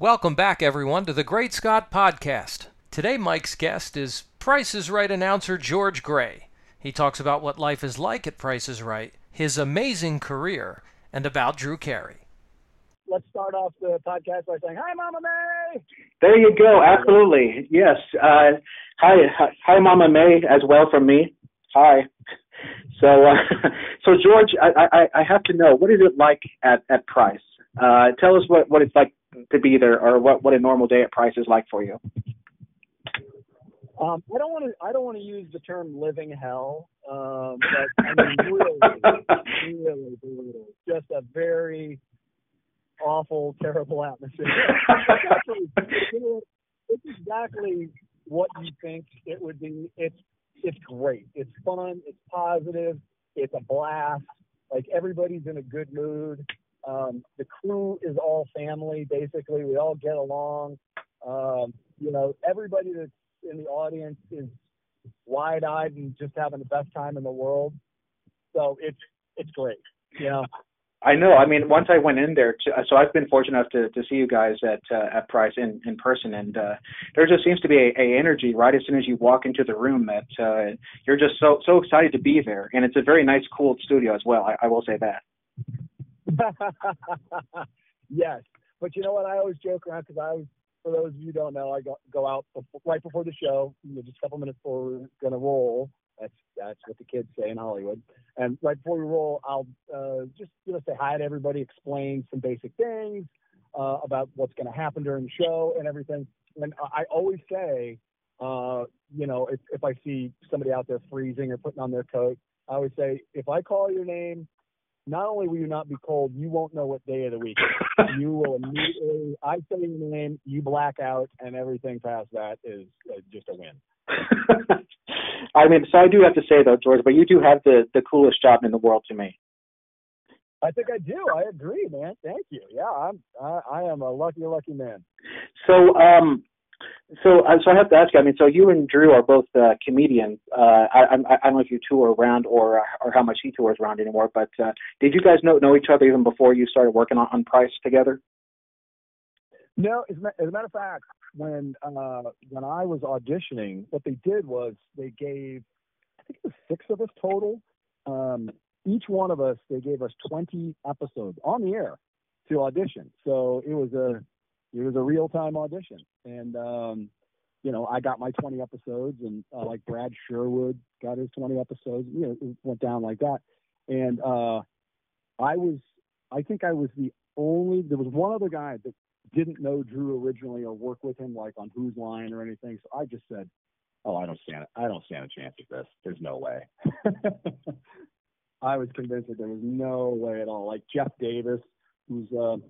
Welcome back, everyone, to the Great Scott Podcast. Today, Mike's guest is Price is Right announcer George Gray. He talks about what life is like at Price is Right, his amazing career, and about Drew Carey. Let's start off the podcast by saying, hi, Mama May! There you go. Absolutely. Yes. Hi, Mama May, as well from me. Hi. So George, I have to know, what is it like at Price? Tell us what it's like to be there, or what a normal day at Price is like for you. I don't want to use the term living hell, but I mean, really brutal. Just a very awful, terrible atmosphere. It's exactly what you think it would be. It's great. It's fun. It's positive. It's a blast. Like, everybody's in a good mood. The crew is all family, basically. We all get along. Everybody that's in the audience is wide-eyed and just having the best time in the world. So it's great. Yeah. I know. I mean, once I went in there, so I've been fortunate enough to see you guys at Price in person, and there just seems to be a energy right as soon as you walk into the room that you're just so excited to be there, and it's a very nice, cool studio as well. I will say that. Yes, but you know what? I always joke around because for those of you who don't know, I go out right before the show, just a couple minutes before we're gonna roll. That's what the kids say in Hollywood. And right before we roll, I'll just say hi to everybody, explain some basic things about what's going to happen during the show and everything. And I always say, if I see somebody out there freezing or putting on their coat, I always say, if I call your name, not only will you not be cold, you won't know what day of the week. You will immediately, I say your name, you black out, and everything past that is just a win. I mean, so I do have to say, though, George, but you do have the coolest job in the world to me. I think I do. I agree, man. Thank you. Yeah, I am a lucky man. So I have to ask you, I mean, so you and Drew are both comedians. I don't know if you tour around or how much he tours around anymore, but did you guys know each other even before you started working on Price together? No, as a matter of fact, when I was auditioning, what they did was they gave, I think it was 6 of us total. Each one of us, they gave us 20 episodes on the air to audition. So it was a real time audition, and I got my 20 episodes, and like Brad Sherwood got his 20 episodes. It went down like that, and I think I was the only. There was one other guy that didn't know Drew originally or work with him, like on Who's Line or anything. So I just said, "Oh, I don't stand a chance at this. There's no way." I was convinced that there was no way at all. Like Jeff Davis, who's an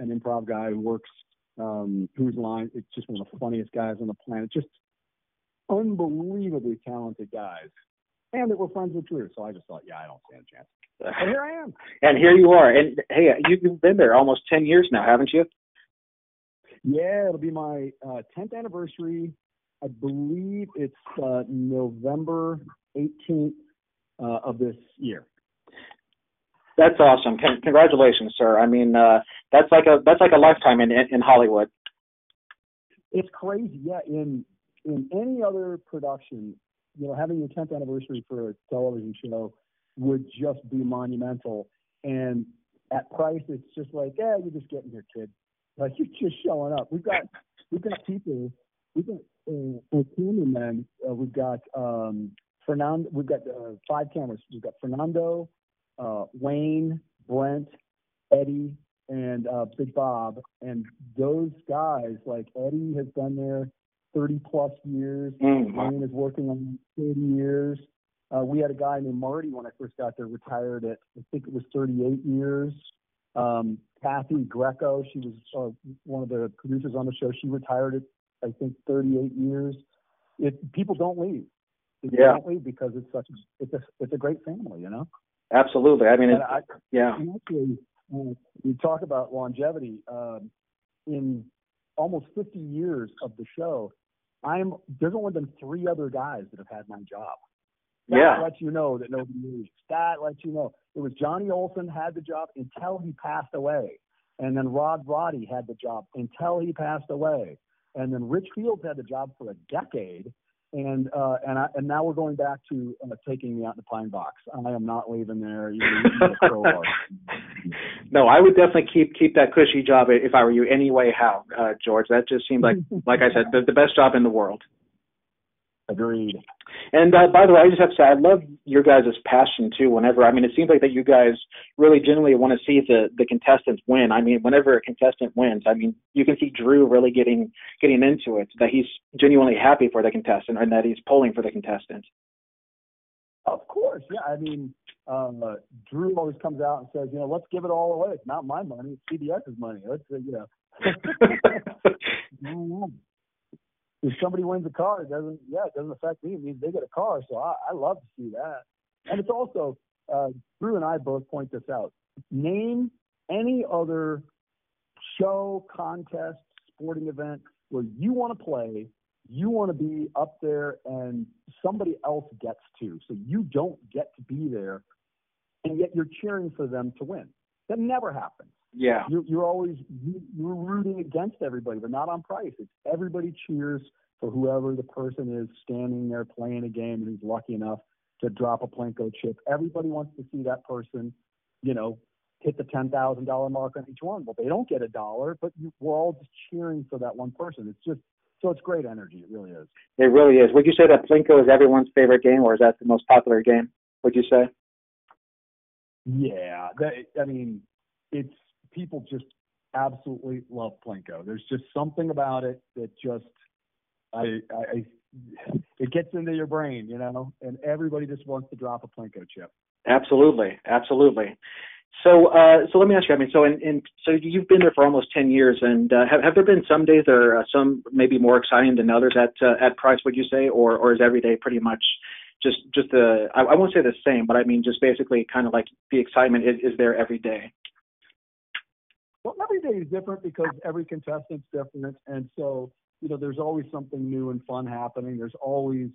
improv guy who works Who's Line. It's just one of the funniest guys on the planet. Just unbelievably talented guys, and that we're friends with Drew. So I just thought, yeah, I don't stand a chance. And here I am. And here you are. And hey, you've been there almost 10 years now, haven't you? Yeah, it'll be my 10th anniversary. I believe it's November 18th of this year. That's awesome. Congratulations, sir. I mean, that's like a lifetime in Hollywood. It's crazy. Yeah, in any other production, having your 10th anniversary for a television show would just be monumental. And at Price, it's just like, yeah, you're just getting here, kid. Like, you're just showing up. We've got people. We've got cameramen. We've got Fernando. We've got 5 cameras. We've got Fernando, Wayne, Brent, Eddie, and Big Bob. And those guys, like Eddie, has been there 30-plus years. Mm-hmm. Wayne is working on 30 years. We had a guy named Marty when I first got there, retired at, I think it was 38 years. Kathy Greco, she was one of the producers on the show. She retired at, I think, 38 years. People don't leave. They don't leave because it's a great family, Absolutely. I mean, Actually, you talk about longevity. In almost 50 years of the show, there's only been 3 other guys that have had my job. That lets you know that nobody leaves. That lets you know. It was Johnny Olson had the job until he passed away. And then Rod Roddy had the job until he passed away. And then Rich Fields had the job for a decade. And now we're going back to taking me out in the pine box. I am not leaving there. No, I would definitely keep that cushy job if I were you. Anyway, how, George? That just seemed like, like I said, the best job in the world. Agreed. And by the way, I just have to say, I love your guys' passion too. Whenever, I mean, it seems like that you guys really genuinely want to see the contestants win. I mean, whenever a contestant wins, I mean, you can see Drew really getting into it, that he's genuinely happy for the contestant and that he's pulling for the contestant. Of course, yeah. I mean, Drew always comes out and says, you know, let's give it all away. It's not my money; it's CBS's money. Let's, you know. If somebody wins a car, it doesn't affect me. It means they get a car. So I love to see that. And it's also, Drew and I both point this out. Name any other show, contest, sporting event where you want to play, you want to be up there, and somebody else gets to. So you don't get to be there, and yet you're cheering for them to win. That never happens. Yeah, you're always you're rooting against everybody, but not on Price. It's everybody cheers for whoever the person is standing there playing a game who's lucky enough to drop a Plinko chip. Everybody wants to see that person, you know, hit the $10,000 mark on each one. Well, they don't get $1, but we're all just cheering for that one person. It's just so it's great energy. It really is. It really is. Would you say that Plinko is everyone's favorite game, or is that the most popular game? Would you say? Yeah, I mean, it's. People just absolutely love Plinko. There's just something about it that just it gets into your brain, you know, and everybody just wants to drop a Plinko chip. Absolutely, absolutely. So, so let me ask you. I mean, so so you've been there for almost 10 years, and have there been some days that are some maybe more exciting than others at Price? Would you say, or is every day pretty much? Just the I won't say the same, but I mean just basically kind of like the excitement is there every day. Well, every day is different because every contestant's different, and so you know there's always something new and fun happening. There's always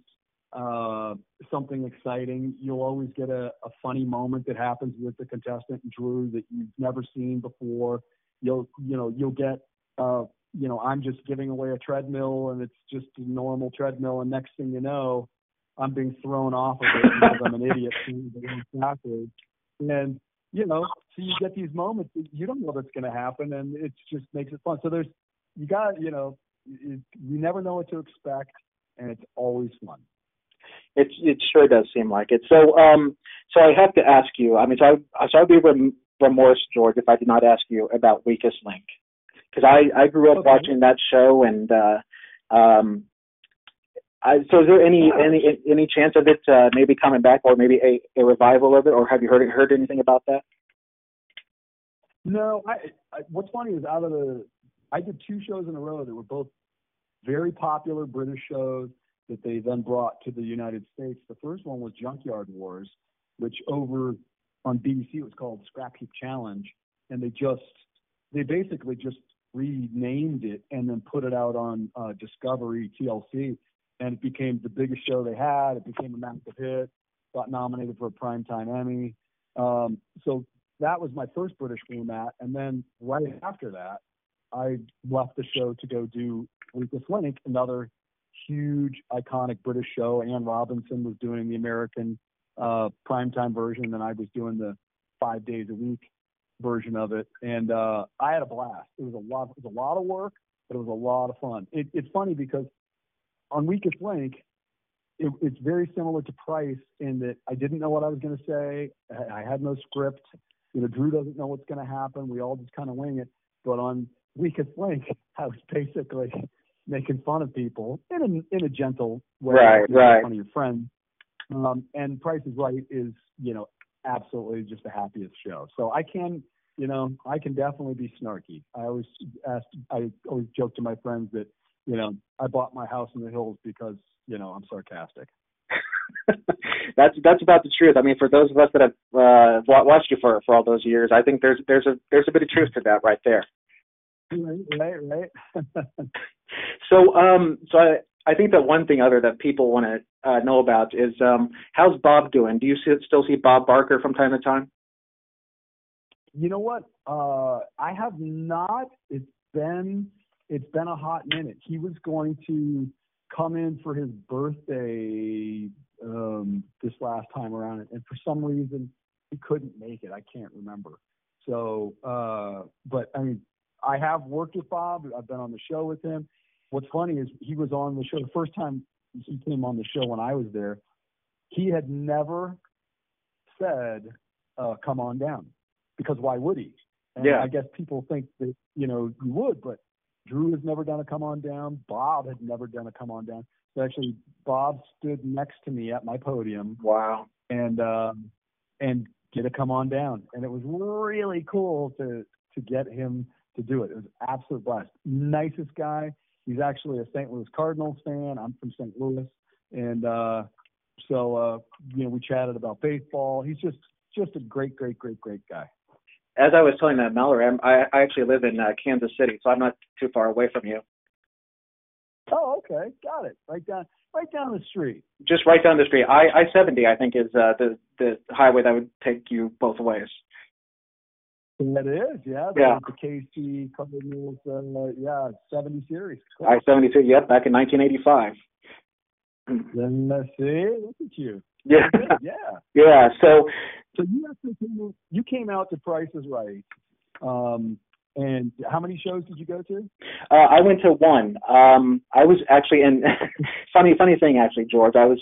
something exciting. You'll always get a funny moment that happens with the contestant Drew that you've never seen before. You'll get I'm just giving away a treadmill and it's just a normal treadmill, and next thing you know, I'm being thrown off of it because I'm an idiot backwards. And you know, so you get these moments that you don't know that's going to happen, and it just makes it fun. So you never know what to expect, and it's always fun. It sure does seem like it. So, so I have to ask you. I mean, so I'd be remorse, George, if I did not ask you about Weakest Link, because I grew up watching that show, and so is there any chance of it maybe coming back or maybe a revival of it, or have you heard anything about that? No. What's funny is I did two shows in a row that were both very popular British shows that they then brought to the United States. The first one was Junkyard Wars, which over on BBC it was called Scrap Heap Challenge, and they basically just renamed it and then put it out on Discovery TLC. And it became the biggest show they had. It became a massive hit. Got nominated for a primetime Emmy. So that was my first British format. And then right after that, I left the show to go do Lucas Linnick, another huge, iconic British show. Anne Robinson was doing the American primetime version, and I was doing the 5 days a week version of it. And I had a blast. It was a lot of work, but it was a lot of fun. It's funny because on Weakest Link, it's very similar to Price in that I didn't know what I was going to say. I had no script. You know, Drew doesn't know what's going to happen. We all just kind of wing it. But on Weakest Link, I was basically making fun of people in a gentle way. Right, right. Fun of your friends. And Price is Right is, you know, absolutely just the happiest show. So I can definitely be snarky. I always joke to my friends that, you know, I bought my house in the hills because, you know, I'm sarcastic. That's about the truth. I mean, for those of us that have watched you for all those years, I think there's a bit of truth to that right there. Right. So I think that one thing other that people want to know about is how's Bob doing? Do you still see Bob Barker from time to time? You know what? I have not. It's been a hot minute. He was going to come in for his birthday this last time around, and for some reason he couldn't make it. I can't remember. So, but I mean, I have worked with Bob. I've been on the show with him. What's funny is he was on the show the first time he came on the show when I was there. He had never said, "Come on down," because why would he? And yeah. I guess people think that, you know, you would, but Drew has never done a come on down. Bob had never done a come on down. So actually, Bob stood next to me at my podium. Wow. And did a come on down, and it was really cool to get him to do it. It was an absolute blast. Nicest guy. He's actually a St. Louis Cardinals fan. I'm from St. Louis, and so you know, we chatted about baseball. He's just a great guy. As I was telling Mallory, I actually live in Kansas City, so I'm not too far away from you. Oh, okay, got it. Right down the street. Just right down the street. I-70, I think, is the highway that would take you both ways. That is, yeah. Yeah. The KC Cardinals, yeah, 70 series. Cool. I-70, yep, back in 1985. Then let's see. Look at you. Yeah. Yeah. Yeah. So you came out to Price is Right. And how many shows did you go to? I went to one. I was actually in funny thing, actually, George. I was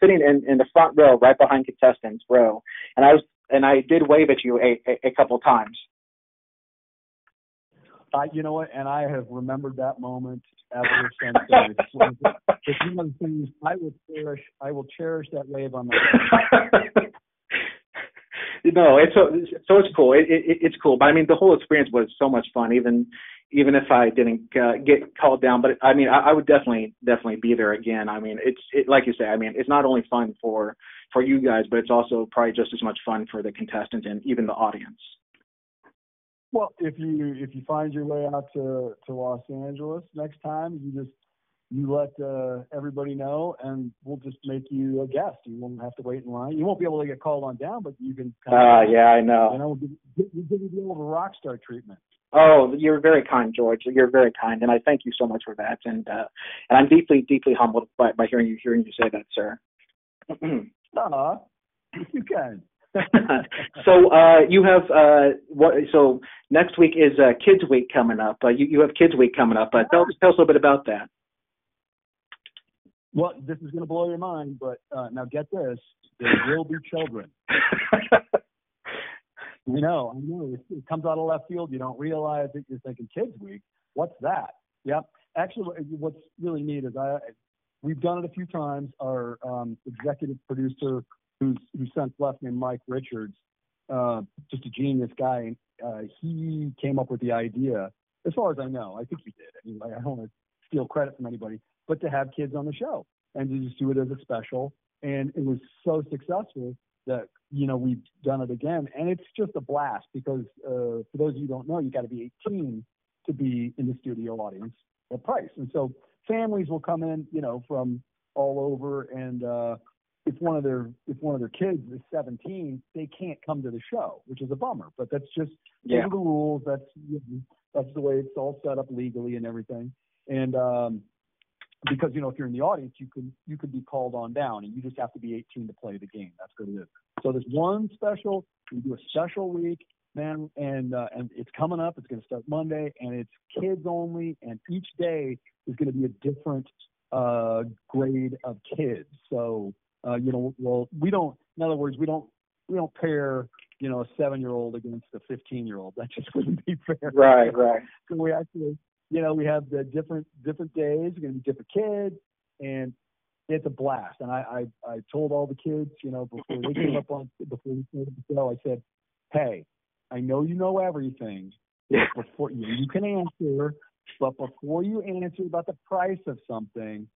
sitting in the front row, right behind contestants row, and I did wave at you a couple times. You know what? And I have remembered that moment ever since then. It's one of the things I will cherish that wave on my life. No, so it's cool. It's cool, but I mean, the whole experience was so much fun. Even if I didn't get called down, but I mean, I would definitely be there again. I mean, it's like you say. I mean, it's not only fun for you guys, but it's also probably just as much fun for the contestants and even the audience. Well, if you find your way out to Los Angeles next time, you let everybody know, and we'll just make you a guest. You won't have to wait in line. You won't be able to get called on down, but you can. Yeah, I know. And I will give you the old rock star treatment. Oh, you're very kind, George. You're very kind, and I thank you so much for that. And I'm deeply humbled by hearing you say that, sir. You can. So you have so next week is Kids Week coming up. You have Kids Week coming up. Tell us a little bit about that. Well, this is going to blow your mind, but now get this: there will be children. I know. It comes out of left field. You don't realize it. You're thinking Kids Week. What's that? Yep. Actually, what's really neat is we've done it a few times. Our executive producer, who's since left, named Mike Richards, just a genius guy, and he came up with the idea. As far as I know, I think he did. I mean, I don't want to steal credit from anybody, but to have kids on the show and to just do it as a special. And it was so successful that, you know, we've done it again. And it's just a blast because for those of you who don't know, you got to be 18 to be in the studio audience at Price. And so families will come in, you know, from all over. And if one of their kids is 17, they can't come to the show, which is a bummer. But that's just those are the rules. That's the way it's all set up legally and everything. And because, you know, if you're in the audience, you can be called on down, and you just have to be 18 to play the game. That's what it is. So there's one special. We do a special week, man, and it's coming up. It's going to start Monday, and it's kids only, and each day is going to be a different grade of kids. So you know, well, we don't. In other words, we don't pair, you know, a 7-year-old against a 15-year-old. That just wouldn't be fair. Right, right. So we actually. You know, we have the different days. We're going to be different kids, and it's a blast. And I told all the kids, you know, before we started the show, I said, "Hey, I know you know everything. Before you can answer, but before you answer about the price of something,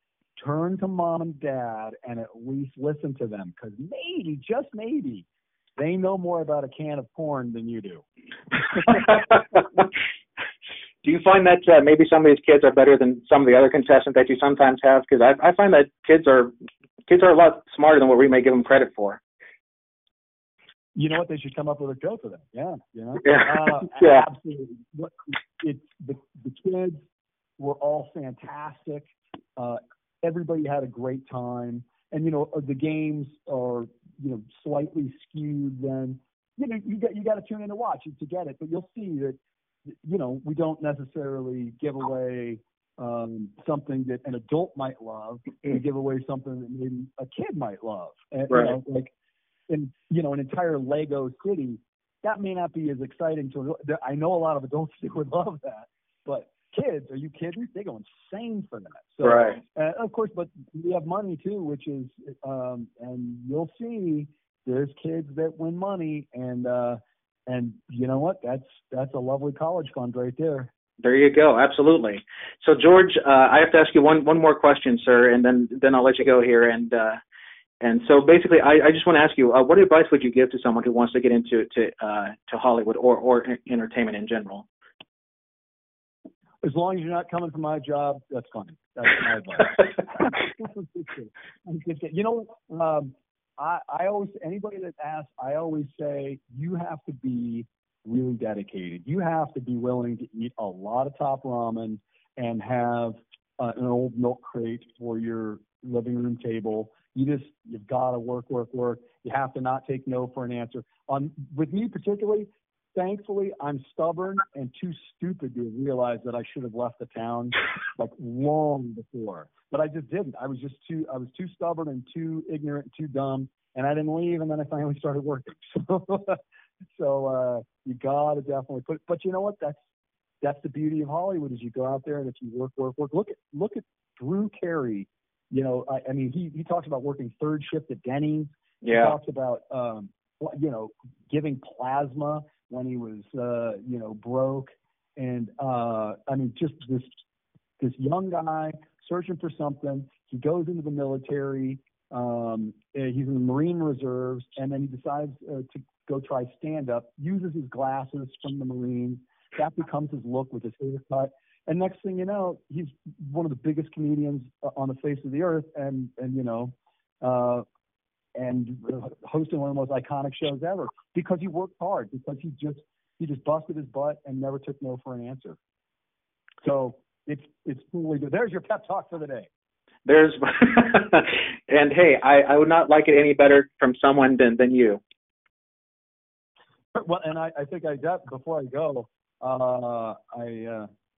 turn to mom and dad and at least listen to them, because maybe, just maybe, they know more about a can of corn than you do." Do you find that maybe some of these kids are better than some of the other contestants that you sometimes have? Because I find that kids are a lot smarter than what we may give them credit for. You know what? They should come up with a joke for that. Yeah. Absolutely. It's the kids were all fantastic. Everybody had a great time, and you know the games are slightly skewed. Then you got to tune in to watch to get it, but you'll see that we don't necessarily give away something that an adult might love, and give away something that maybe a kid might love. And, right. In an entire Lego city, that may not be as exciting to. I know a lot of adults who would love that, but kids, are you kidding? They go insane for that. So, right. Of course, but we have money too, which is, and you'll see there's kids that win money, and you know what? That's a lovely college fund right there. There you go. Absolutely. So George, I have to ask you one more question, sir, and then I'll let you go here and. And so basically, I just want to ask you, what advice would you give to someone who wants to get into Hollywood or entertainment in general? As long as you're not coming for my job, that's fine. That's my advice. You know, I always, anybody that asks, I always say, you have to be really dedicated. You have to be willing to eat a lot of top ramen and have an old milk crate for your living room table. You've got to work. You have to not take no for an answer. With me particularly, thankfully, I'm stubborn and too stupid to realize that I should have left the town long before, but I just didn't. I was too stubborn and too ignorant and too dumb, and I didn't leave. And then I finally started working. So you got to definitely put. But you know what? That's the beauty of Hollywood is you go out there and if you work. Look at Drew Carey. He talks about working third shift at Denny's. Yeah. He talks about, giving plasma when he was, broke. And, just this young guy searching for something. He goes into the military. He's in the Marine Reserves. And then he decides to go try stand-up, uses his glasses from the Marines. That becomes his look with his haircut. And next thing you know, he's one of the biggest comedians on the face of the earth, and hosting one of the most iconic shows ever because he worked hard, because he just busted his butt and never took no for an answer. So it's totally good. There's your pep talk for the day. And hey, I would not like it any better from someone than you. Well, and I think before I go,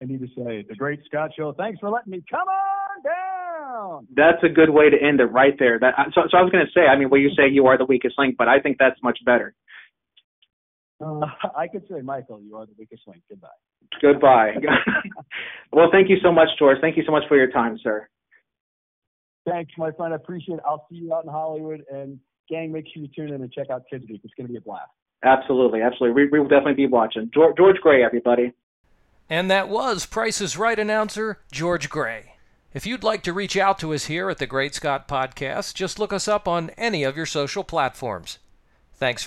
I need to say, the Great Scott Show, thanks for letting me come on down. That's a good way to end it right there. So I was going to say, well, you say you are the weakest link, but I think that's much better. I could say, Michael, you are the weakest link. Goodbye. Well, thank you so much, George. Thank you so much for your time, sir. Thanks, my friend. I appreciate it. I'll see you out in Hollywood. And, gang, make sure you tune in and check out Kids Week. It's going to be a blast. Absolutely. We will definitely be watching. George Gray, everybody. And that was Price is Right announcer George Gray. If you'd like to reach out to us here at the Great Scott Podcast, just look us up on any of your social platforms. Thanks for